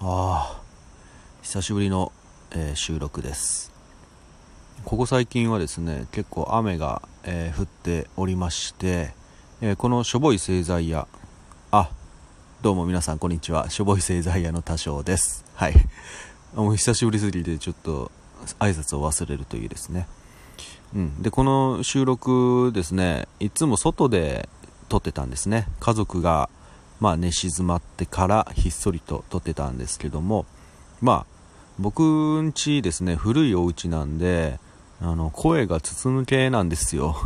久しぶりの、収録です。ここ最近はですね、結構雨が、降っておりまして、このしょぼい製材屋、どうも皆さんこんにちは、しょぼい製材屋の多少です。はいもう久しぶりすぎてちょっと挨拶を忘れるというですね、でこの収録ですね、いつも外で撮ってたんですね。家族が寝静まってからひっそりと撮ってたんですけども、僕ん家ですね、古いお家なんで声が筒抜けなんですよ。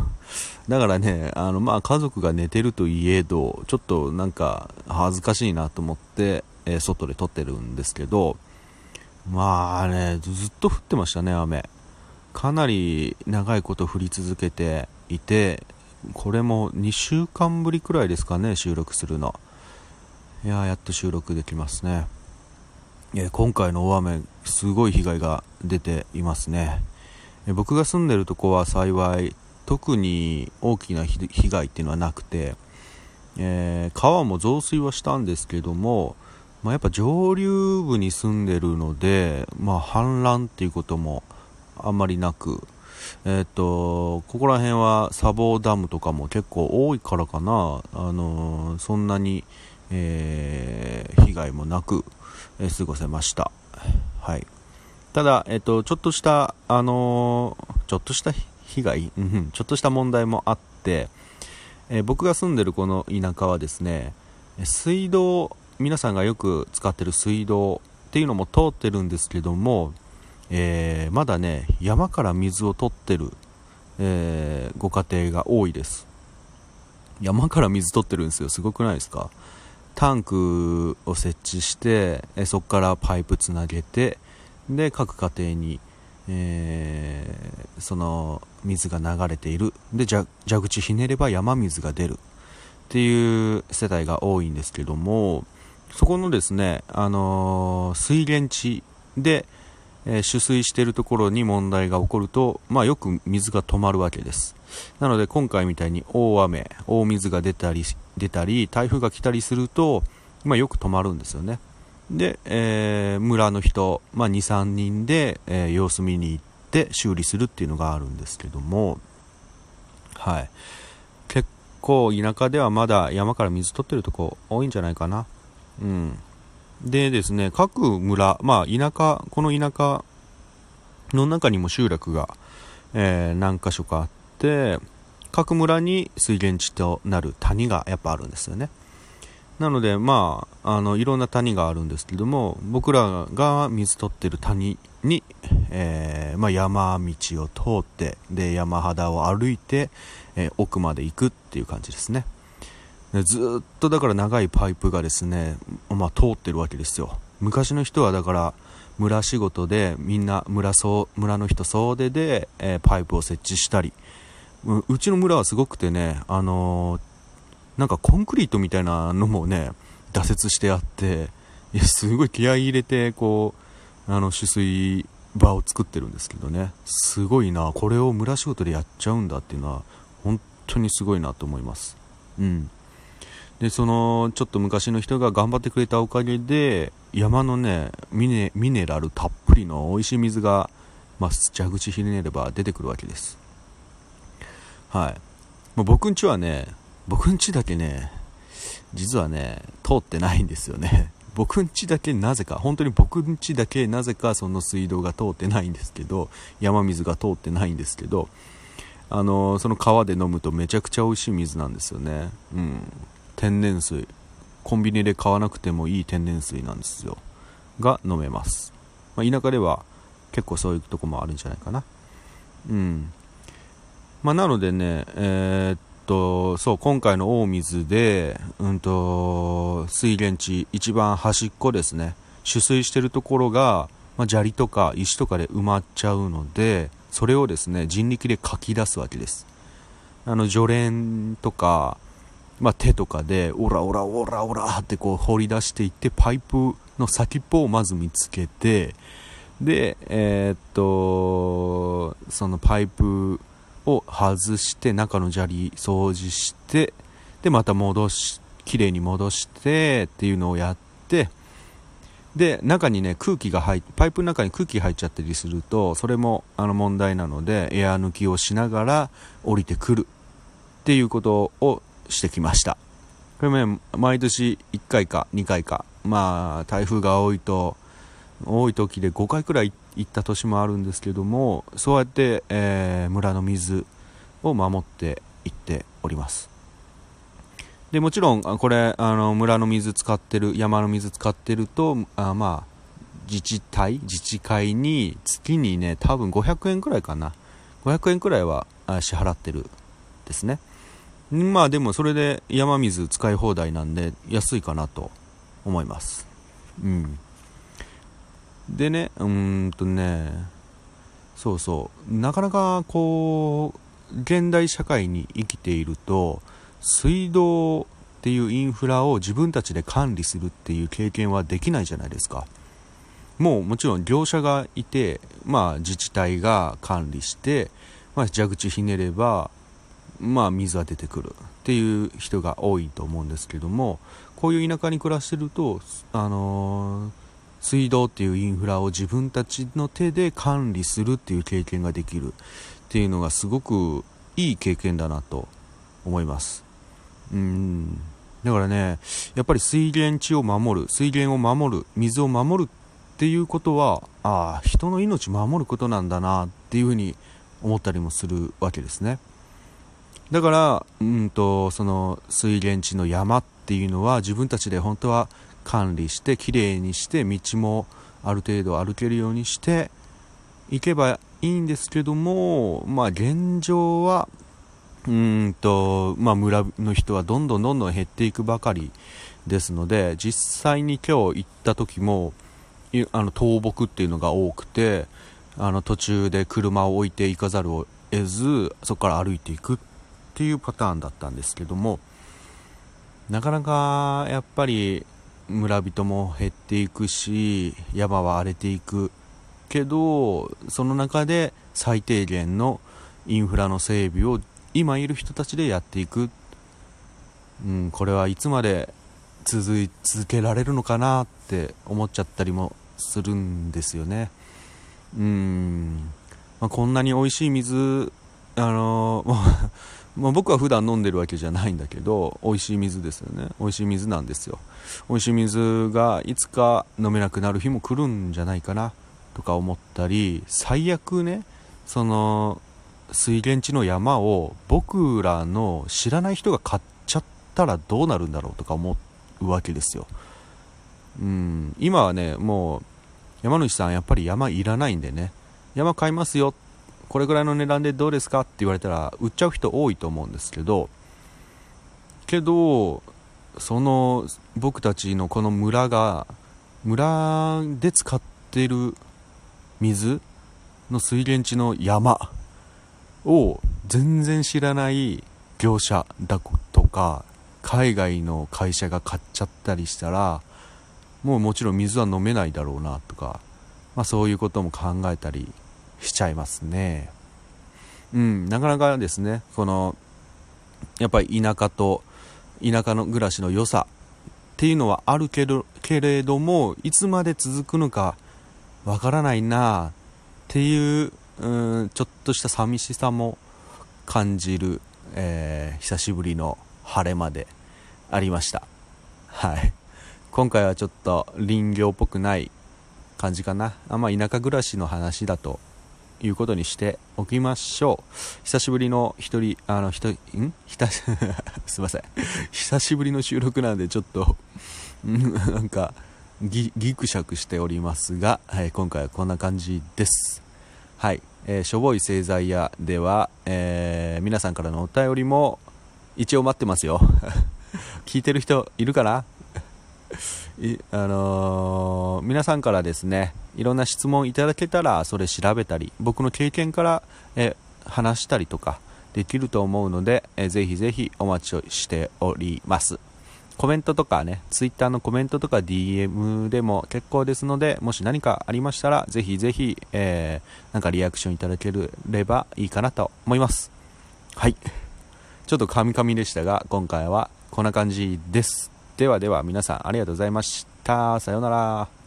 だからね、家族が寝てるといえどちょっとなんか恥ずかしいなと思って、外で撮ってるんですけど、ずっと降ってましたね、雨。かなり長いこと降り続けていて、これも2週間ぶりくらいですかね、収録するの。いやー、やっと収録できますね。今回の大雨、すごい被害が出ていますね。僕が住んでるとこは幸い特に大きな被害っていうのはなくて、川も増水はしたんですけども、やっぱ上流部に住んでるので、氾濫っていうこともあんまりなく、ここら辺は砂防ダムとかも結構多いからかな、そんなに、被害もなく、過ごせました。はい。ただ、ちょっとした、ちょっとした被害、ちょっとした問題もあって、僕が住んでるこの田舎はですね、水道、皆さんがよく使ってる水道っていうのも通ってるんですけども、まだね、山から水を取ってる、ご家庭が多いです。山から水取ってるんですよ。すごくないですか？タンクを設置して、そこからパイプつなげて、で各家庭に、その水が流れている。で蛇口ひねれば山水が出るっていう世帯が多いんですけども、そこのですね、水源地で取水しているところに問題が起こると、よく水が止まるわけです。なので今回みたいに大雨、大水が出たり台風が来たりすると、よく止まるんですよね。で、村の人、2,3 人で、様子見に行って修理するっていうのがあるんですけども、結構田舎ではまだ山から水取ってるとこ多いんじゃないかな。でですね、各村、この田舎の中にも集落が、何か所かあって、各村に水源地となる谷がやっぱあるんですよね。なのでいろんな谷があるんですけども、僕らが水取ってる谷に、山道を通って、で山肌を歩いて、奥まで行くっていう感じですね。ずっとだから長いパイプがですね、通ってるわけですよ。昔の人はだから村仕事で、みんな村の人総出で、パイプを設置したり、うちの村はすごくてね、なんかコンクリートみたいなのもね打設してあって、いやすごい気合い入れてこう取水場を作ってるんですけどね、すごいな、これを村仕事でやっちゃうんだっていうのは本当にすごいなと思います。でちょっと昔の人が頑張ってくれたおかげで、山のねミネラルたっぷりの美味しい水が、蛇口ひねれば出てくるわけです。僕ん家だけね、実はね通ってないんですよね。僕ん家だけなぜか、本当に僕ん家だけなぜかその水道が通ってないんですけど、山水が通ってないんですけど、その川で飲むとめちゃくちゃ美味しい水なんですよね。天然水、コンビニで買わなくてもいい天然水なんですよが飲めます。田舎では結構そういうとこもあるんじゃないかな。なのでね、今回の大水で、水源地一番端っこですね、取水してるところが、砂利とか石とかで埋まっちゃうので、それをですね人力でかき出すわけです。除蓮とか、手とかでオラオラオラオラってこう掘り出していって、パイプの先っぽをまず見つけて、でそのパイプを外して中の砂利掃除して、でまたきれいに戻してっていうのをやって、で中にね空気が入ってパイプの中に空気が入っちゃったりするとそれも問題なのでエア抜きをしながら降りてくるっていうことをしてきました。これね毎年1回か2回かまあ台風が多い時で5回くらい行った年もあるんですけどもそうやって、村の水を守っていっております。でもちろんこれ村の水使ってる山の水使ってるとまあ自治会に月にね多分500円くらいかな500円くらいは支払ってるですね。まあでもそれで山水使い放題なんで安いかなと思います。うんでねそうそうなかなかこう現代社会に生きていると水道っていうインフラを自分たちで管理するっていう経験はできないじゃないですか。もちろん業者がいて自治体が管理して蛇口ひねれば水は出てくるっていう人が多いと思うんですけどもこういう田舎に暮らしてると水道っていうインフラを自分たちの手で管理するっていう経験ができるっていうのがすごくいい経験だなと思います。だからねやっぱり水源を守る水を守るっていうことは人の命守ることなんだなっていうふうに思ったりもするわけですね。だからその水源地の山っていうのは自分たちで本当は管理してきれいにして道もある程度歩けるようにしていけばいいんですけども現状は村の人はどんどん減っていくばかりですので実際に今日行った時も倒木っていうのが多くて途中で車を置いて行かざるを得ずそこから歩いていくっていうパターンだったんですけどもなかなかやっぱり村人も減っていくし山は荒れていくけどその中で最低限のインフラの整備を今いる人たちでやっていく、これはいつまで続けられるのかなって思っちゃったりもするんですよね。こんなに美味しい水僕は普段飲んでるわけじゃないんだけど美味しい水ですよね。美味しい水なんですよ。美味しい水がいつか飲めなくなる日も来るんじゃないかなとか思ったり最悪ねその水源地の山を僕らの知らない人が買っちゃったらどうなるんだろうとか思うわけですよ。今はねもう山主さんやっぱり山いらないんでね山買いますよこれぐらいの値段でどうですかって言われたら売っちゃう人多いと思うんですけどその僕たちのこの村で使ってる水の水源地の山を全然知らない業者だとか海外の会社が買っちゃったりしたらもちろん水は飲めないだろうなとか、そういうことも考えたりしちゃいますね。なかなかですねこのやっぱり田舎の暮らしの良さっていうのはあるけれどもいつまで続くのかわからないなっていうちょっとした寂しさも感じる、久しぶりの晴れまでありました。今回はちょっと林業っぽくない感じかな。田舎暮らしの話だということにしておきましょう。久しぶりのすいません久しぶりの収録なんでちょっとなんかギクシャクしておりますが、今回はこんな感じです。しょぼい製材屋では、皆さんからのお便りも一応待ってますよ聞いてる人いるかな皆さんからですねいろんな質問いただけたらそれ調べたり僕の経験から、話したりとかできると思うので、ぜひお待ちしております。コメントとかねツイッターのコメントとか DM でも結構ですのでもし何かありましたらぜひ、なんかリアクションいただければいいかなと思います。ちょっとカミカミでしたが今回はこんな感じです。では皆さんありがとうございました。さようなら。